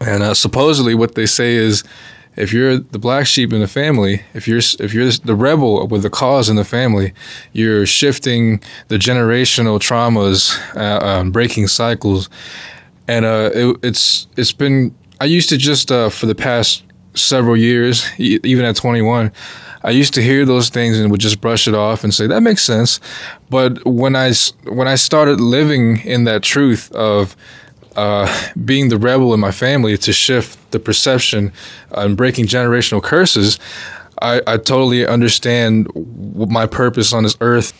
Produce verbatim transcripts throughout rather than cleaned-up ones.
And uh, supposedly what they say is, if you're the black sheep in the family, if you're if you're the rebel with the cause in the family, you're shifting the generational traumas, uh, um, breaking cycles. And uh, it, it's it's been, I used to just, uh, for the past several years, e- even at twenty-one, I used to hear those things and would just brush it off and say, that makes sense. But when I, when I started living in that truth of Uh, being the rebel in my family to shift the perception uh, and breaking generational curses, I, I totally understand my purpose on this earth.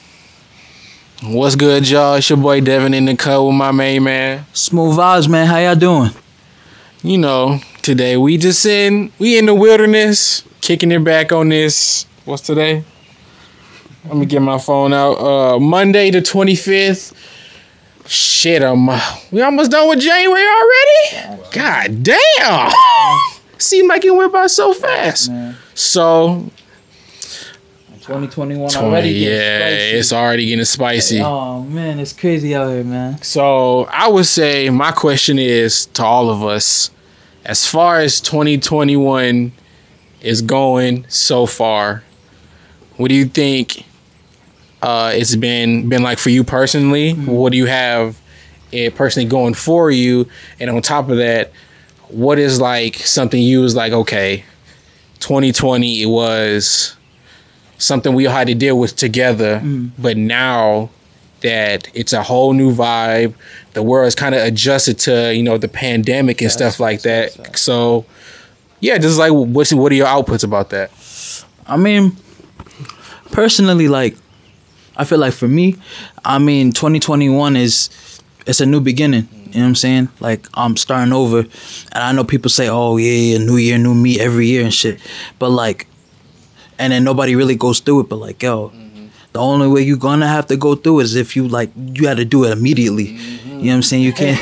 What's good, y'all? It's your boy Devin in the cut with my main man. Smooth vibes, man. How y'all doing? You know, today we just in, we in the wilderness, kicking it back on this. What's today? Let me get my phone out. Uh, Monday the twenty-fifth. Shit, I'm, uh, we almost done with January already? God damn. Seemed like it went by so fast. Man. So. twenty twenty-one already yeah, getting spicy. Yeah, it's already getting spicy. Oh, man, it's crazy out here, man. So I would say my question is to all of us, as far as twenty twenty-one is going so far, what do you think Uh, it's been been like for you personally? Mm-hmm. What do you have it personally going for you? And on top of that, what is like something you was like, okay, twenty twenty, it was something we all had to deal with together. Mm-hmm. But now that it's a whole new vibe, the world is kind of adjusted to, you know, the pandemic and yeah, stuff like that. So, so yeah, just like what's, what are your outputs about that? I mean, personally, like, I feel like for me, I mean, twenty twenty-one is, it's a new beginning. You know what I'm saying? Like, I'm starting over. And I know people say, oh, yeah, yeah, new year, new me every year and shit. But like, and then nobody really goes through it. But like, yo, mm-hmm. the only way you're going to have to go through is if you like, you had to do it immediately. Mm-hmm. You know what I'm saying? You can't,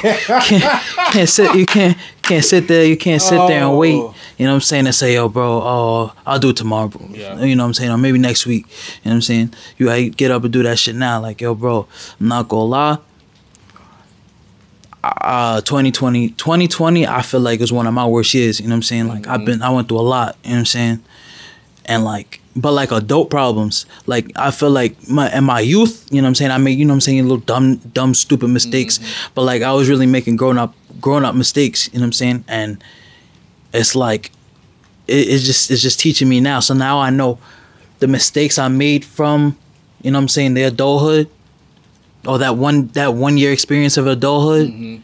can't, can't sit, you can't, can't sit there. You can't sit oh. there and wait. You know what I'm saying? And say, yo, bro, oh, I'll do it tomorrow, bro. Yeah. You know what I'm saying? Or maybe next week. You know what I'm saying? You I get up and do that shit now. Like, yo, bro, I'm not gonna lie. Uh, twenty twenty, twenty twenty, I feel like it's one of my worst years. You know what I'm saying? Like, mm-hmm. I've been, I went through a lot. You know what I'm saying? And like, but like adult problems. Like, I feel like my, in my youth, you know what I'm saying? I made, you know what I'm saying, little dumb, dumb, stupid mistakes. Mm-hmm. But like, I was really making grown up, grown up mistakes. You know what I'm saying? And it's like, it, it's just it's just teaching me now. So now I know the mistakes I made from, you know what I'm saying, the adulthood, or that one that one year experience of adulthood. Mm-hmm.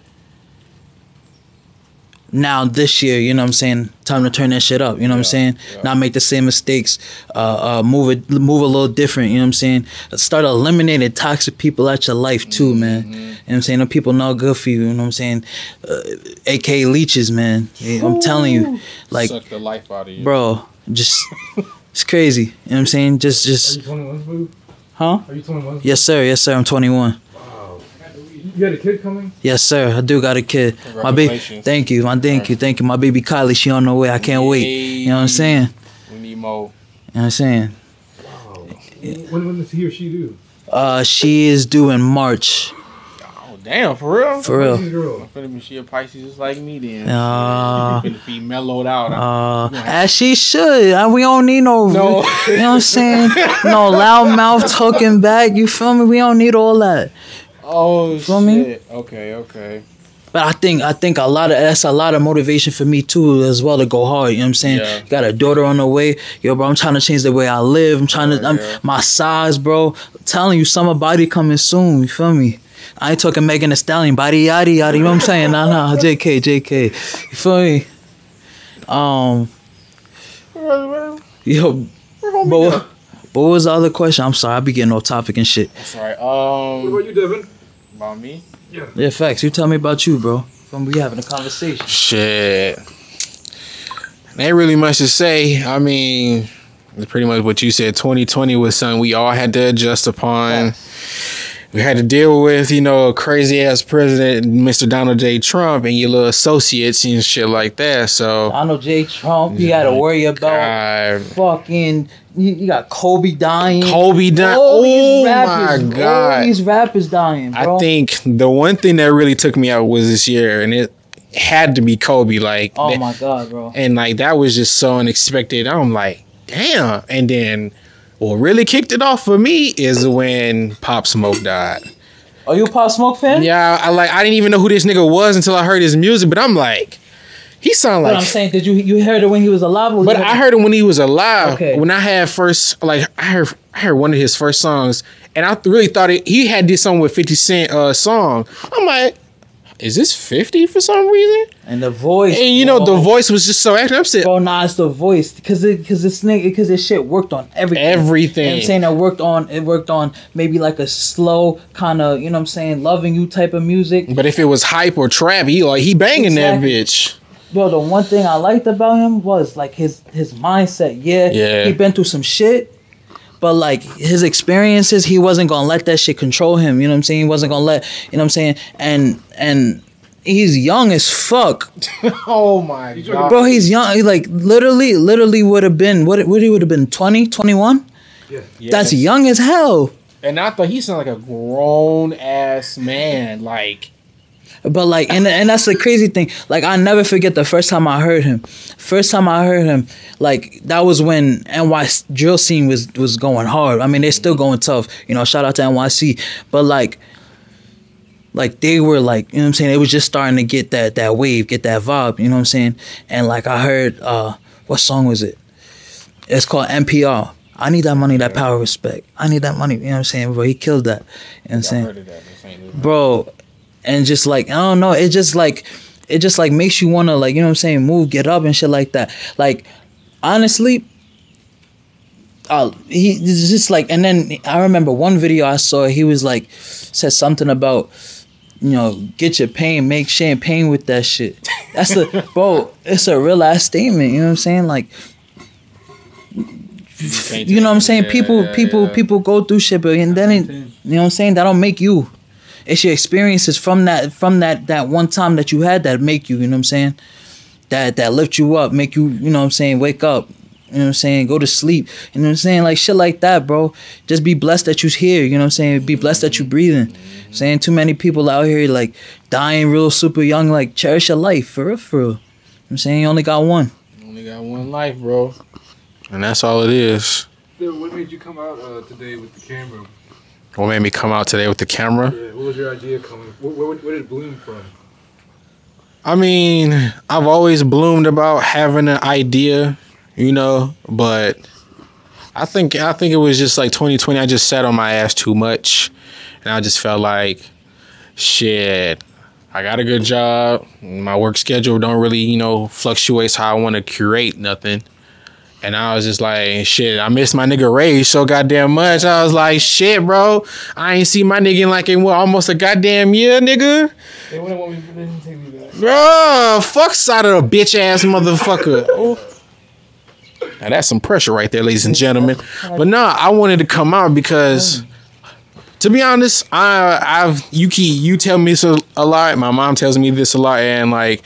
Now this year, you know what I'm saying, time to turn that shit up. You know yeah, what I'm saying? Yeah. Not make the same mistakes. Uh, uh, move it, move a little different. You know what I'm saying? Start eliminating toxic people out your life too, mm-hmm. man. You know what I'm saying? Them people not good for you. You know what I'm saying? Uh, A K A leeches, man. Ooh. I'm telling you, like, suck the life out of you, bro. Just, it's crazy. You know what I'm saying? Just, just. Are you twenty-one, boo? Huh? Are you twenty-one? Yes, sir. Yes, sir. I'm twenty-one. You got a kid coming? Yes, sir. I do got a kid. My baby. Thank you. My thank you. Thank you. My baby Kylie, she on her way. I can't hey. wait. You know what I'm saying? We need more. You know what I'm saying? Wow. When, when does he or she do? Uh, she is due in March. Oh, damn. For real? For real. Pisces girl. I'm finna be she a Pisces just like me then. Uh, You're finna be mellowed out. Uh, as she should. I, we don't need no, no. You know what I'm saying? No loud mouth talking back. You feel me? We don't need all that. Oh, feel shit. Me? Okay, okay. But I think I think a lot of that's a lot of motivation for me too as well to go hard. You know what I'm saying? Yeah. Got a daughter on the way. Yo, bro, I'm trying to change the way I live. I'm trying oh, to I'm, yeah. my size, bro. I'm telling you, summer body coming soon. You feel me? I ain't talking Megan Thee Stallion body yaddy yaddy. You know what I'm saying? Nah, nah. J K, J K. You feel me? Um. Yo, but but what was the other question? I'm sorry, I be getting off topic and shit. That's all right. Um. What about you, Devin? About me? Yeah. Yeah, facts. You tell me about you, bro. When we having a conversation. Shit. Ain't really much to say. I mean, pretty much what you said. twenty twenty was something we all had to adjust upon. Yes. We had to deal with, you know, a crazy ass president, Mister Donald J. Trump, and your little associates and shit like that. So Donald J. Trump, you got to worry about God. fucking. You, you got Kobe dying. Kobe dying. All oh rappers, my God! All these rappers dying, bro. I think the one thing that really took me out was this year, and it had to be Kobe. Like, oh my God, bro. And like, that was just so unexpected. I'm like, damn. And then what really kicked it off for me is when Pop Smoke died. Are you a Pop Smoke fan? Yeah, I like. I didn't even know who this nigga was until I heard his music. But I'm like, he sound like. But I'm saying, did you you heard it when he was alive? Or but heard I heard him when he was alive. Okay. When I had first, like, I heard I heard one of his first songs, and I really thought it. He had this song with fifty Cent uh, song. I'm like, is this fifty for some reason? And the voice, and you bro. know, the voice was just so active. I'm saying, bro, nah, it's the voice because it because this nigga because this shit worked on everything. Everything. You know what I'm saying, it worked on it worked on maybe like a slow kind of, you know what I'm saying, loving you type of music. But if it was hype or trap, he like he banging exactly. that bitch. Bro, the one thing I liked about him was like his his mindset. Yeah, yeah. He been through some shit. But like his experiences, he wasn't gonna let that shit control him. You know what I'm saying? He wasn't gonna let, you know what I'm saying? And and he's young as fuck. Oh my God. Bro, he's young. He like literally, literally would have been, what what he would have been, twenty, twenty-one? Yeah. Yes. That's young as hell. And I thought he sounded like a grown ass man. Like, but like, and and that's the crazy thing. Like, I never forget the first time I heard him. First time I heard him, like that was when N Y C drill scene was was going hard. I mean, they're still going tough. You know, shout out to N Y C. But like, like they were like, you know what I'm saying? It was just starting to get that that wave, get that vibe. You know what I'm saying? And like I heard, uh, what song was it? It's called N P R. I need that money, that power, respect. I need that money. You know what I'm saying, bro? He killed that. You know what I'm saying, I heard of that. Bro. And just like, I don't know, it just like, it just like makes you want to like, you know what I'm saying, move, get up and shit like that. Like, honestly, uh, he just like, and then I remember one video I saw, he was like, said something about, you know, get your pain, make champagne with that shit. That's a, bro, it's a real ass statement, you know what I'm saying? Like, you know what I'm saying? People, people, people go through shit, but and then, it, you know what I'm saying? That don't make you. It's your experiences from that from that that one time that you had that make you, you know what I'm saying? That that lift you up, make you, you know what I'm saying, wake up, you know what I'm saying, go to sleep. You know what I'm saying? Like shit like that, bro. Just be blessed that you's here, you know what I'm saying? Be blessed that you breathing. Mm-hmm. I'm saying too many people out here like dying real super young, like cherish your life, for real, for real. You know what I'm saying? You only got one. You only got one life, bro. And that's all it is. Dude, what made you come out uh, today with the camera? What made me come out today with the camera? Yeah, what was your idea coming? Where, where, where did it bloom from? I mean, I've always bloomed about having an idea, you know, but I think I think it was just like twenty twenty. I just sat on my ass too much, and I just felt like, shit, I got a good job. My work schedule don't really, you know, fluctuates how I want to curate nothing. And I was just like, shit, I miss my nigga Ray so goddamn much. I was like, shit, bro, I ain't see my nigga in like in what, almost a goddamn year, nigga. They wouldn't want me to take me back. Bro, fuck side of a bitch ass motherfucker. Oh. Now that's some pressure right there, ladies and gentlemen. But nah, I wanted to come out because, to be honest, I, I've Yuki, you tell me this a, a lot. My mom tells me this a lot, and like,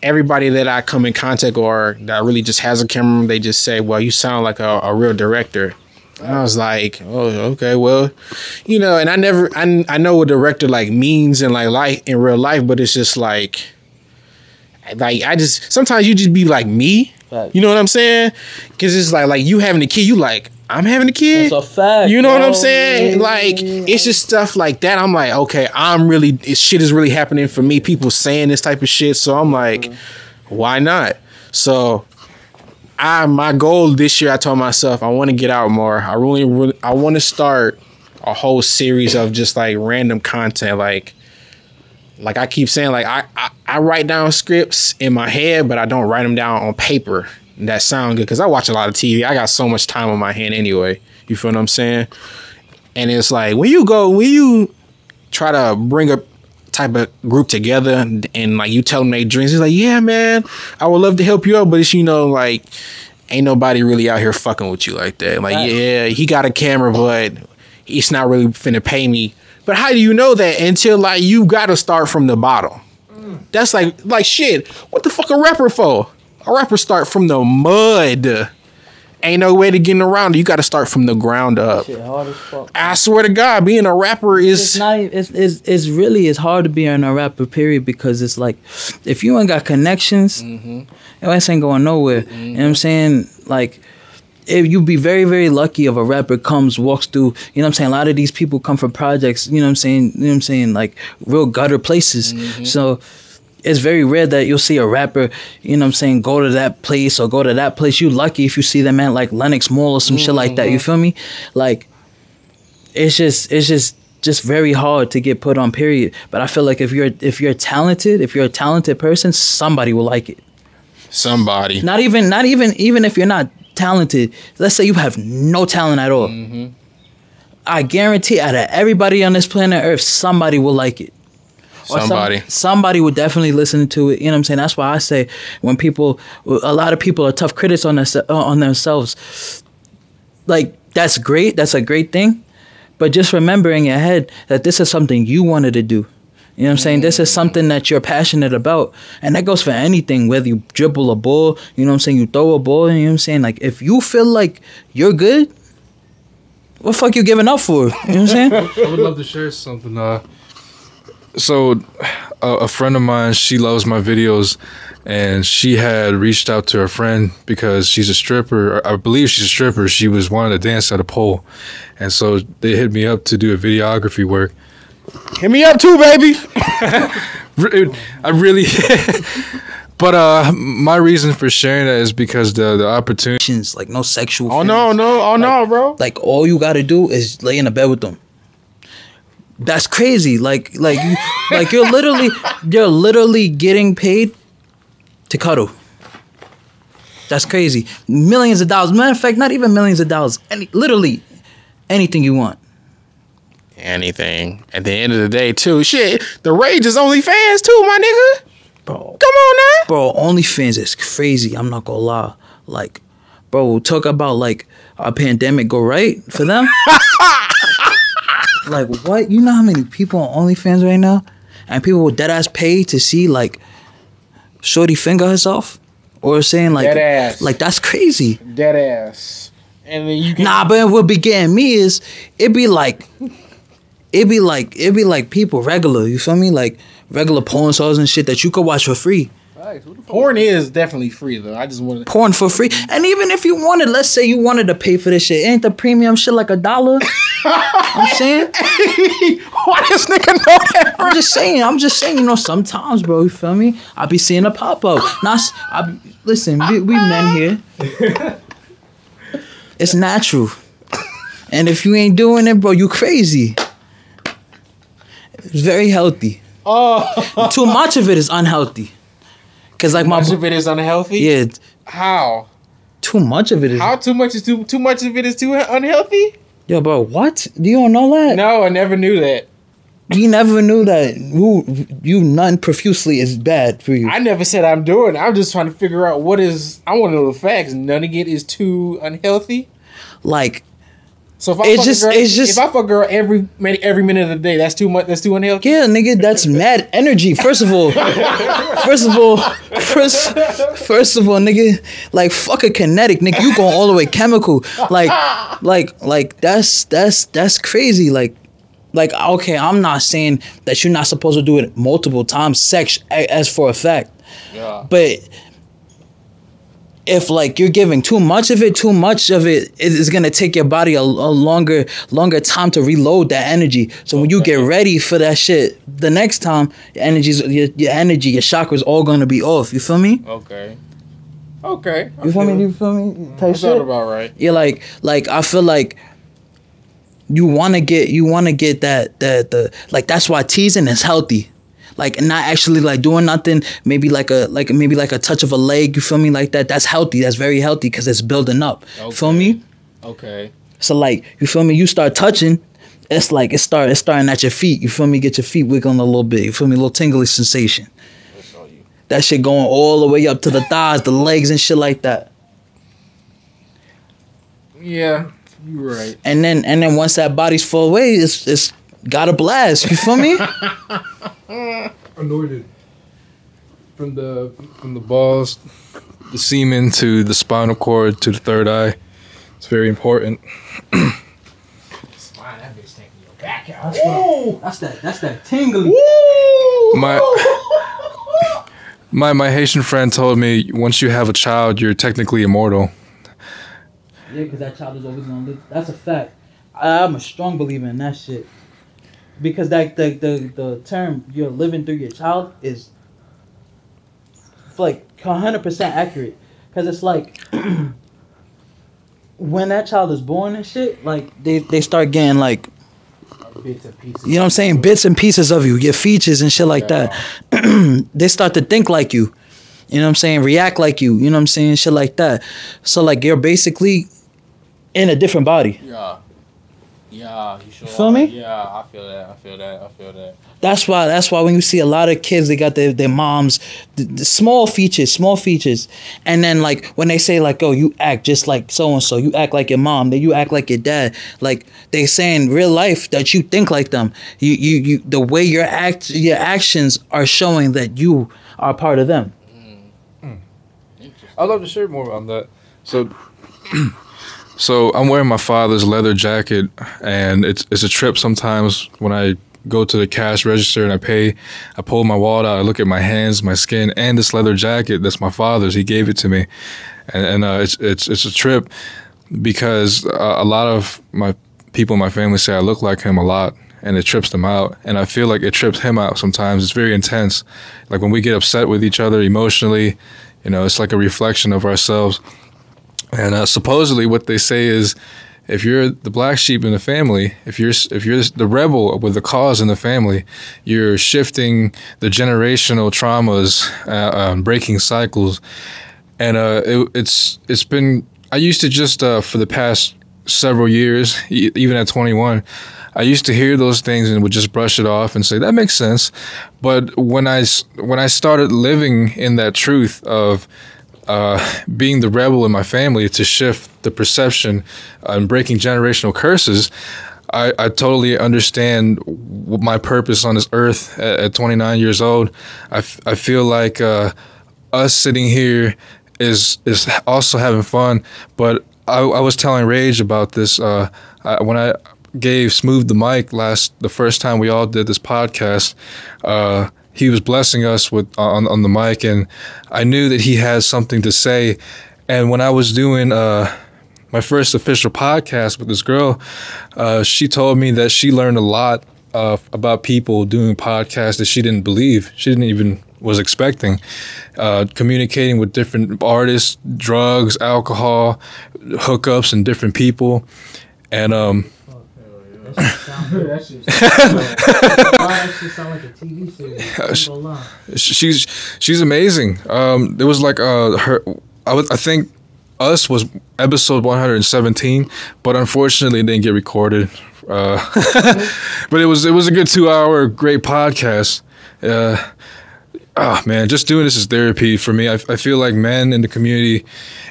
everybody that I come in contact or that really just has a camera, they just say, well, you sound like a, a real director. And I was like, oh, okay, well, you know, and I never, I, I know what director like means in like life, in real life, but it's just like, like, I just, sometimes you just be like me, you know what I'm saying? Cause it's like, like you having a kid, you like, I'm having a kid. That's a fact. You know bro. what I'm saying? Like, it's just stuff like that. I'm like, okay, I'm really, this shit is really happening for me. People saying this type of shit. So I'm like, mm-hmm. why not? So I, my goal this year, I told myself, I want to get out more. I really, really I want to start a whole series of just like random content. Like, like I keep saying, like I, I, I write down scripts in my head, but I don't write them down on paper. That sound good because I watch a lot of T V. I got so much time on my hand anyway. You feel what I'm saying? And it's like when you go, when you try to bring a type of group together and, and like you tell them their dreams, it's like, yeah, man, I would love to help you out, but it's, you know, like ain't nobody really out here fucking with you like that. Like, right. yeah, he got a camera, but he's not really finna pay me. But how do you know that until like you gotta start from the bottom? Mm. That's like like shit. What the fuck a rapper for? A rapper start from the mud Ain't no way to getting around it. You got to start from the ground up. Shit, hard as fuck. I swear to God, being a rapper is it's not. It's it's, it's really it's hard to be in a rapper period, because it's like if you ain't got connections, mm-hmm. your ass ain't going nowhere. Mm-hmm. You know what I'm saying? Like, if you be very, very lucky if a rapper comes, walks through, you know what I'm saying? A lot of these people come from projects, you know what I'm saying? You know what I'm saying? Like real gutter places. Mm-hmm. So it's very rare that you'll see a rapper, you know what I'm saying, go to that place or go to that place. You lucky if you see them at like Lenox Mall or some mm-hmm. shit like that. You feel me? Like, it's just, it's just, just very hard to get put on, period. But I feel like if you're, if you're talented, if you're a talented person, somebody will like it. Somebody. Not even, not even, even if you're not talented. Let's say you have no talent at all. Mm-hmm. I guarantee out of everybody on this planet Earth, somebody will like it. Or somebody. Some, somebody will definitely listen to it. You know what I'm saying? That's why I say when people, a lot of people are tough critics on, their, on themselves. Like, that's great. That's a great thing. But just remember in your head that this is something you wanted to do. You know what I'm saying? This is something that you're passionate about. And that goes for anything, whether you dribble a ball, you know what I'm saying? You throw a ball, you know what I'm saying? Like, if you feel like you're good, what the fuck you giving up for? You know what I'm saying? I would love to share something. Uh, so, a, a friend of mine, she loves my videos. And she had reached out to her friend because she's a stripper. I believe she's a stripper. She was wanting to dance at a pole. And so, they hit me up to do a videography work. Hit me up too, baby. I really. But uh, my reason for sharing that is because the the opportunities, like no sexual. Oh feelings. no, no, oh like, no, bro. Like all you gotta do is lay in the bed with them. That's crazy. Like like you, like you're literally you're literally getting paid to cuddle. That's crazy. Millions of dollars. Matter of fact, not even millions of dollars. Any, literally, anything you want. Anything at the end of the day, too. Shit, the rage is OnlyFans, too, my nigga. Bro, come on now, bro. OnlyFans is crazy. I'm not gonna lie. Like, bro, we'll talk about like a pandemic go right for them. Like, what? You know how many people on OnlyFans right now, and people will dead ass pay to see like shorty finger herself, or saying like, dead ass. Like that's crazy. Dead ass. And then you can nah, but what be getting me is it be like. It'd be like it be like people regular, you feel me? Like regular porn stars and shit that you could watch for free. Right, porn is definitely free though. I just wanted porn for free. And even if you wanted, let's say you wanted to pay for this shit, ain't the premium shit like a dollar? I'm saying. Why does nigga know that? Bro? I'm just saying. I'm just saying. You know, sometimes, bro, you feel me? I be seeing a pop up. Not. I listen. We, we men here. It's natural. And if you ain't doing it, bro, you crazy. It's very healthy. Oh. Too much of it is unhealthy. Cause like too my much of it is unhealthy? Yeah. How? Too much of it is. How too much is too too much of it is too unhealthy? Yo, bro, what? You don't know that? No, I never knew that. You never knew that you you none profusely is bad for you. I never said I'm doing it. I'm just trying to figure out what is. I want to know the facts. None of it is too unhealthy. Like. So if I it's fuck just, a girl, it's just, if I fuck a girl every every minute of the day, that's too much. That's too unhealthy. Yeah, nigga, that's mad energy. First of all, first of all, first first of all, nigga, like fuck a kinetic, nigga. You going all the way chemical, like, like, like that's that's that's crazy. Like, like okay, I'm not saying that you're not supposed to do it multiple times, sex as for a fact, yeah. But. If like you're giving too much of it, too much of it is gonna take your body a, a longer, longer time to reload that energy. So okay. When you get ready for that shit, the next time your energies, your, your energy, your chakras all gonna be off. You feel me? Okay. Okay. You feel, feel me? You feel me? Type shit. That's about right. You're like, like I feel like you wanna get, you wanna get that, that the like that's why teasing is healthy. Like not actually like doing nothing, maybe like a like maybe like a touch of a leg, you feel me, like that. That's healthy. That's very healthy because it's building up. Okay. Feel me? Okay. So like you feel me, you start touching, it's like it start it's starting at your feet. You feel me? Get your feet wiggling a little bit. You feel me? A little tingly sensation. That's all you. That shit going all the way up to the thighs, the legs and shit like that. Yeah, you're right. And then and then once that body's full away, it's it's got a blast. You feel me? Anointed from the from the balls, the semen to the spinal cord to the third eye. It's very important. Slime, that bitch taking your back out. That's, I, that's that. That's that tingly. Woo! My my my Haitian friend told me once you have a child, you're technically immortal. Yeah, because that child is always gonna live. That's a fact. I, I'm a strong believer in that shit. Because that the, the the term "you're living through your child" is like one hundred percent accurate. Because it's like when that child is born and shit, like they, they start getting like bits and pieces. You know what I'm saying? Bits and pieces of you, your features and shit like yeah. that. They start to think like you. You know what I'm saying? React like you. You know what I'm saying? Shit like that. So like you're basically in a different body. Yeah. Yeah, you sure? Feel me? Yeah, I feel that. I feel that. I feel that. That's why. That's why when you see a lot of kids, they got their their moms, the, the small features, small features, and then like when they say like, "Oh, you act just like so and so. You act like your mom. Then you act like your dad." Like they saying real life that you think like them. You you you. The way your act your actions are showing that you are part of them. Mm. Mm. I'd love to share more on that. So. So I'm wearing my father's leather jacket, and it's it's a trip sometimes when I go to the cash register and I pay. I pull my wallet out, I look at my hands, my skin, and this leather jacket that's my father's. He gave it to me, and, and uh, it's it's it's a trip because uh, a lot of my people in my family say I look like him a lot, and it trips them out, and I feel like it trips him out sometimes. It's very intense. Like when we get upset with each other emotionally, you know, it's like a reflection of ourselves. And uh, supposedly, what they say is, if you're the black sheep in the family, if you're if you're the rebel with the cause in the family, you're shifting the generational traumas, uh, um, breaking cycles. And uh, it, it's it's been. I used to just uh, for the past several years, e even at twenty-one, I used to hear those things and would just brush it off and say that makes sense. But when I when I started living in that truth of Uh, being the rebel in my family to shift the perception uh, and breaking generational curses, I, I totally understand my purpose on this earth at, at twenty-nine years old. I, f I feel like uh, us sitting here is is also having fun. But I, I was telling Rage about this uh, I, when I gave Smooth the mic last the first time we all did this podcast. Uh, He was blessing us with on on the mic, and I knew that he had something to say. And when I was doing uh, my first official podcast with this girl, uh, she told me that she learned a lot uh, about people doing podcasts that she didn't believe, she didn't even was expecting. Uh, communicating with different artists, drugs, alcohol, hookups, and different people, and um. That shit sound like a T V series. She's she's amazing. Um, there was like uh her. I was I think Us was episode one hundred seventeen, but unfortunately it didn't get recorded. Uh, but it was it was a good two hour great podcast. Uh, oh man, just doing this is therapy for me. I I feel like men in the community,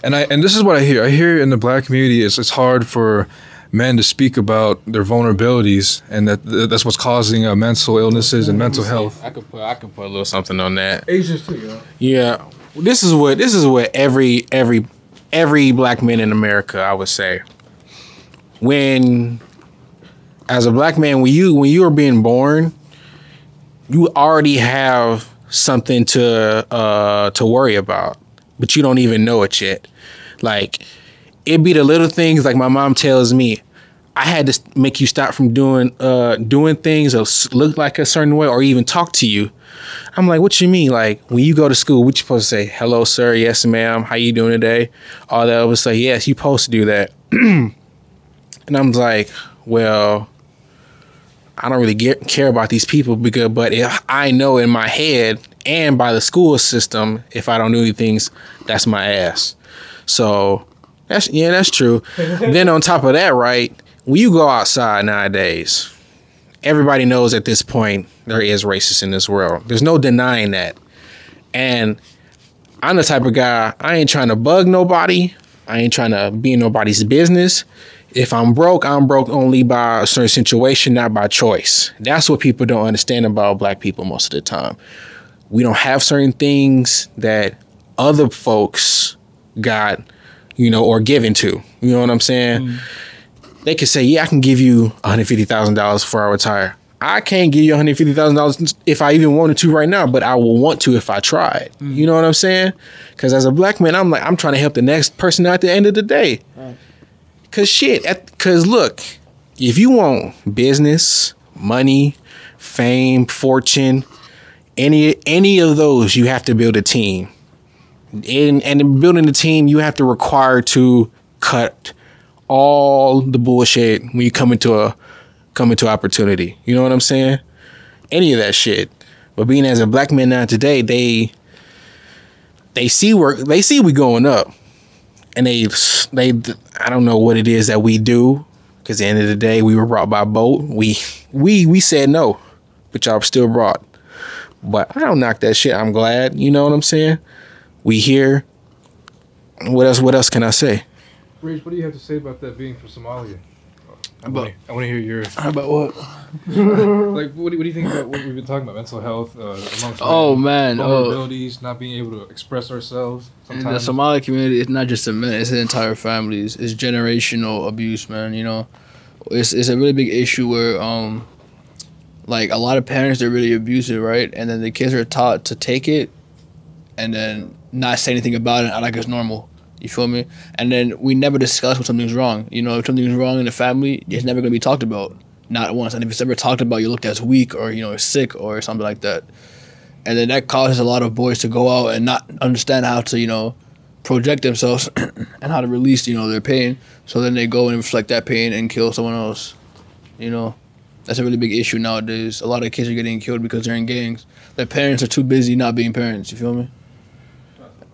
and I and this is what I hear. I hear in the black community it's it's hard for men to speak about their vulnerabilities, and that that's what's causing uh, mental illnesses and mental health. I could put I could put a little something on that. Asians too, yo. Yeah, this is what this is what every every every black man in America, I would say. When, as a black man, when you when you are being born, you already have something to uh, to worry about, but you don't even know it yet, like. It'd be the little things, like my mom tells me, I had to make you stop from doing uh, doing things or look like a certain way or even talk to you. I'm like, what you mean? Like, when you go to school, what you supposed to say? Hello, sir. Yes, ma'am. How you doing today? All that other stuff. Yes, you supposed to do that. And I'm like, well, I don't really get, care about these people, because, but if I know in my head and by the school system, if I don't do these things, that's my ass. So... That's, yeah, that's true. Then on top of that, right, when you go outside nowadays, everybody knows at this point there is racists in this world. There's no denying that. And I'm the type of guy, I ain't trying to bug nobody. I ain't trying to be in nobody's business. If I'm broke, I'm broke only by a certain situation, not by choice. That's what people don't understand about black people most of the time. We don't have certain things that other folks got you know, or given to. You know what I'm saying? Mm. They could say, yeah, I can give you one hundred fifty thousand dollars before I retire. I can't give you one hundred fifty thousand dollars if I even wanted to right now, but I will want to if I tried. Mm. You know what I'm saying? Because as a black man, I'm like, I'm trying to help the next person out at the end of the day. Right. Because shit, because look, if you want business, money, fame, fortune, any any of those, you have to build a team. And, and in building a team, you have to require to cut all the bullshit when you come into a come into opportunity. You know what I'm saying? Any of that shit. But being as a black man now today, they they see we're they see we going up, and they they I don't know what it is that we do. Because at the end of the day, we were brought by boat. We we we said no, but y'all still brought. But I don't knock that shit. I'm glad. You know what I'm saying? We here. What else? What else can I say? Rich, what do you have to say about that being from Somalia? I want to hear your. How about what? Like, what do, what do you think about what we've been talking about? Mental health, uh, amongst oh man, vulnerabilities, oh. not being able to express ourselves. Sometimes. In the Somali community, it's not just a man; it's the entire families. It's generational abuse, man. You know, it's it's a really big issue where um, like a lot of parents are really abusive, right? And then the kids are taught to take it, and then not say anything about it, like it's normal. You feel me? And then we never discuss when something's wrong. You know, if something's wrong in the family, it's never going to be talked about. Not once. And if it's ever talked about, you're looked at as weak or, you know, sick or something like that. And then that causes a lot of boys to go out and not understand how to, you know, project themselves and how to release, you know, their pain. So then they go and reflect that pain and kill someone else. You know, that's a really big issue nowadays. A lot of kids are getting killed because they're in gangs. Their parents are too busy not being parents. You feel me?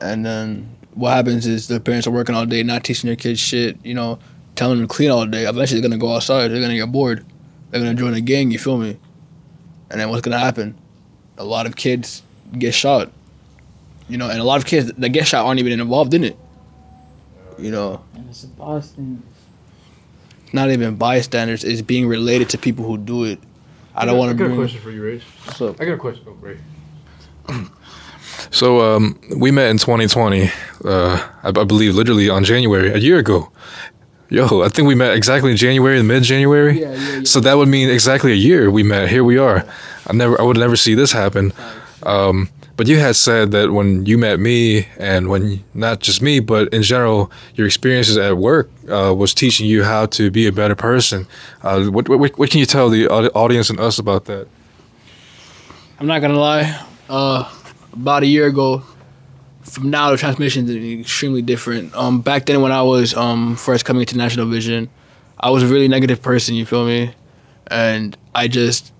And then what happens is the parents are working all day, not teaching their kids shit, you know, telling them to clean all day. Eventually they're going to go outside. They're going to get bored. They're going to join a gang, you feel me? And then what's going to happen? A lot of kids get shot, you know, and a lot of kids that get shot aren't even involved in it, you know. And it's a bystander. Not even bystanders. It's being related to people who do it. I, I don't want to bring... I got a question for you, Ray. What's up? I got a question. Oh, Ray. So um, we met in twenty twenty, uh, I, I believe literally on January, a year ago. Yo, I think we met exactly in January, mid-January. Yeah, yeah, yeah. So that would mean exactly a year we met. Here we are. I never, I would never see this happen. Um, but you had said that when you met me, and when not just me, but in general, your experiences at work uh, was teaching you how to be a better person. Uh, what, what, what can you tell the audience and us about that? I'm not going to lie. Uh... About a year ago, from now the transmission is extremely different. Um, back then when I was um first coming to National Vision, I was a really negative person. You feel me? And I just,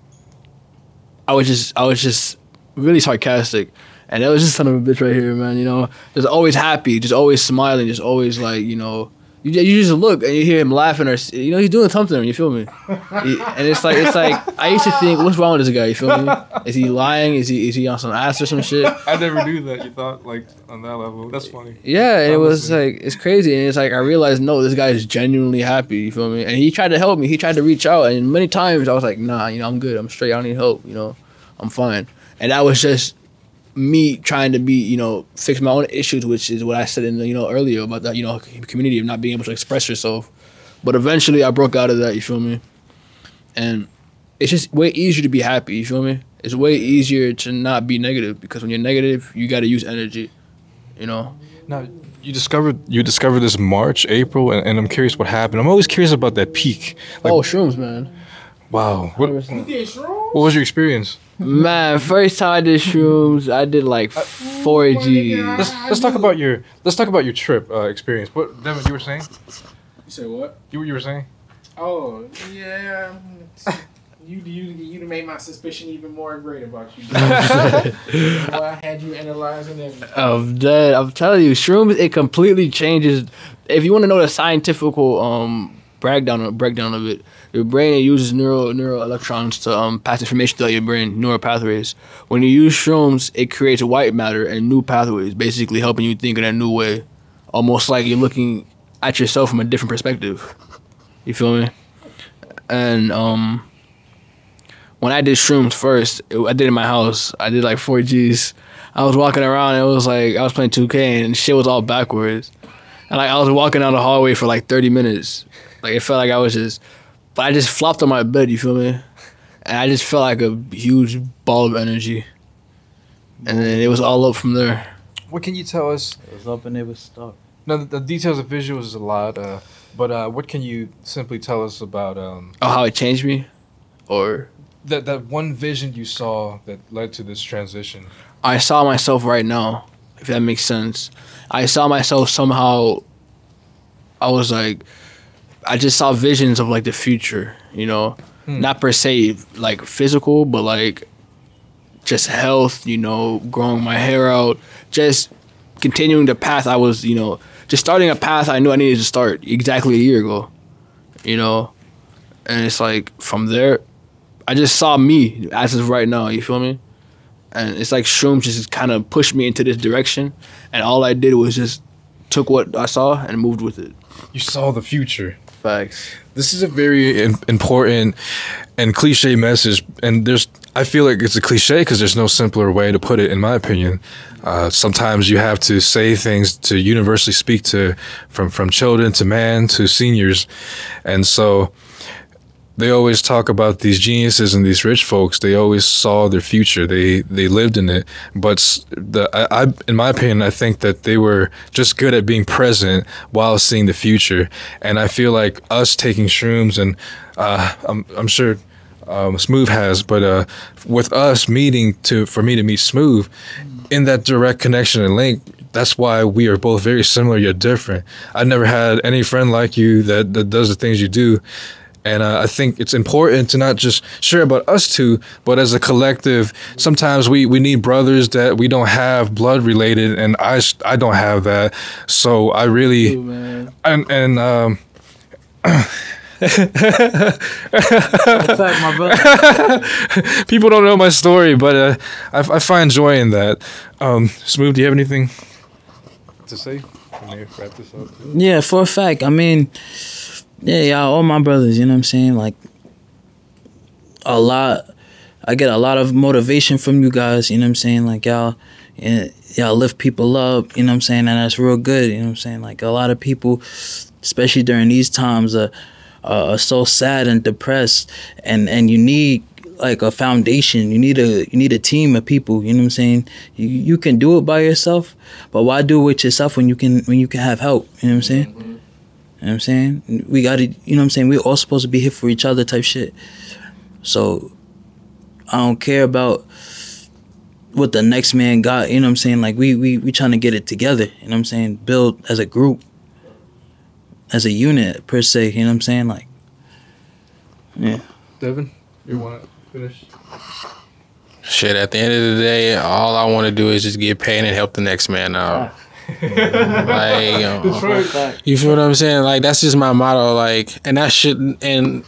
I was just, I was just really sarcastic, and that was just son of a bitch right here, man. You know, just always happy, just always smiling, just always like you know, you you just look and you hear him laughing or you know he's doing something. You feel me? And it's like it's like I used to think, what's wrong with this guy? You feel me? Is he lying? Is he is he on some ass or some shit? I never knew that you thought like on that level. That's funny. Yeah, and it was like it's crazy, and it's like I realized no, this guy is genuinely happy. You feel me? And he tried to help me. He tried to reach out, and many times I was like, nah, you know, I'm good. I'm straight. I don't need help. You know, I'm fine. And that was just me trying to be, you know, fix my own issues, which is what I said in the, you know earlier about that, you know, community of not being able to express yourself. But eventually, I broke out of that. You feel me? And it's just way easier to be happy, you feel me? It's way easier to not be negative because when you're negative, you got to use energy, you know? Now, you discovered you discovered this March, April, and, and I'm curious what happened. I'm always curious about that peak. Like, oh, shrooms, man. Wow. What, what was your experience? Man, first time I did shrooms, I did like four G's. Let's, let's talk about your, let's talk about your trip uh, experience. What, Devin, you were saying? You said what? You what you were saying? Oh, yeah. You you you made my suspicion even more great about you. Well, I had you analyzing everything. I'm dead. I'm telling you, shrooms, it completely changes. If you want to know the scientific um breakdown breakdown of it, your brain, it uses neural neural electrons to um pass information throughout your brain, neural pathways. When you use shrooms, it creates white matter and new pathways, basically helping you think in a new way, almost like you're looking at yourself from a different perspective. You feel me? And um. When I did shrooms first, it, I did it in my house. I did like four G's. I was walking around and it was like I was playing two K and shit was all backwards. And like I was walking down the hallway for like thirty minutes. Like it felt like I was just, but I just flopped on my bed, you feel me? And I just felt like a huge ball of energy. And then it was all up from there. What can you tell us? It was up and it was stuck. Now, the, the details of visuals is a lot, uh, but uh, what can you simply tell us about... Um, oh, how it changed me? Or... That, that one vision you saw that led to this transition. I saw myself right now, if that makes sense. I saw myself somehow... I was like... I just saw visions of, like, the future, you know? Hmm. Not per se, like, physical, but, like, just health, you know, growing my hair out, just continuing the path I was, you know, just starting a path I knew I needed to start exactly a year ago, you know? And it's like, from there, I just saw me as of right now, you feel me? And it's like Shroom just kind of pushed me into this direction, and all I did was just took what I saw and moved with it. You saw the future. Facts. This is a very in- important and cliche message, and there's I feel like it's a cliche because there's no simpler way to put it, in my opinion. Uh, sometimes you have to say things to universally speak to, from from children to man to seniors, and so they always talk about these geniuses and these rich folks. They always saw their future. They they lived in it. But the I, I in my opinion, I think that they were just good at being present while seeing the future. And I feel like us taking shrooms and uh, I'm I'm sure. Um, Smooth has, but uh, with us meeting to for me to meet Smooth in that direct connection and link, that's why we are both very similar yet different. I've never had any friend like you that, that does the things you do, and uh, I think it's important to not just share about us two, but as a collective. Sometimes we, we need brothers that we don't have blood related, and I I don't have that, so I really Ooh, and and um. People don't know my story, but uh, I, I find joy in that. Um, Smooth, do you have anything to say? Can you wrap this up? Yeah, for a fact. I mean, yeah, y'all, all my brothers, you know what I'm saying? Like, a lot, I get a lot of motivation from you guys, you know what I'm saying? Like, y'all, y'all lift people up, you know what I'm saying? And that's real good, you know what I'm saying? Like, a lot of people, especially during these times, uh, Uh, are so sad and depressed, and and you need like a foundation. You need a you need a team of people. You know what I'm saying? You you can do it by yourself, but why do it with yourself when you can when you can have help? You know what I'm saying? Mm-hmm. You know what I'm saying? We got to. You know what I'm saying? We're all supposed to be here for each other, type shit. So I don't care about what the next man got. You know what I'm saying? Like we we we trying to get it together. You know what I'm saying? Build as a group. As a unit, per se, you know what I'm saying? Like, yeah. Devin, you want to finish? Shit, at the end of the day, all I want to do is just get paid and help the next man out. like, um, you feel what I'm saying? Like, that's just my motto. Like, and that shit, and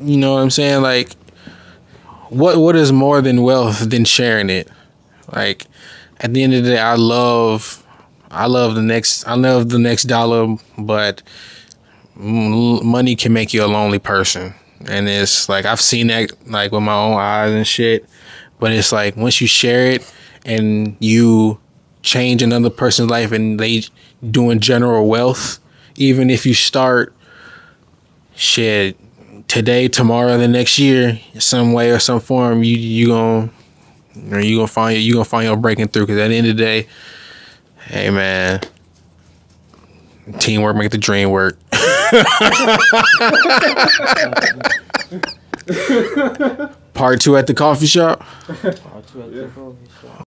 you know what I'm saying? Like, what what is more than wealth than sharing it? Like, at the end of the day, I love, I love the next, I love the next dollar, but money can make you a lonely person, and it's like I've seen that like with my own eyes and shit. But it's like once you share it and you change another person's life and they doing general wealth, even if you start shit today, tomorrow, the next year, some way or some form, you you gonna you gonna find you gonna find your breaking through. Because at the end of the day, hey man, teamwork make the dream work. Part two at the coffee shop. Part two at the coffee shop.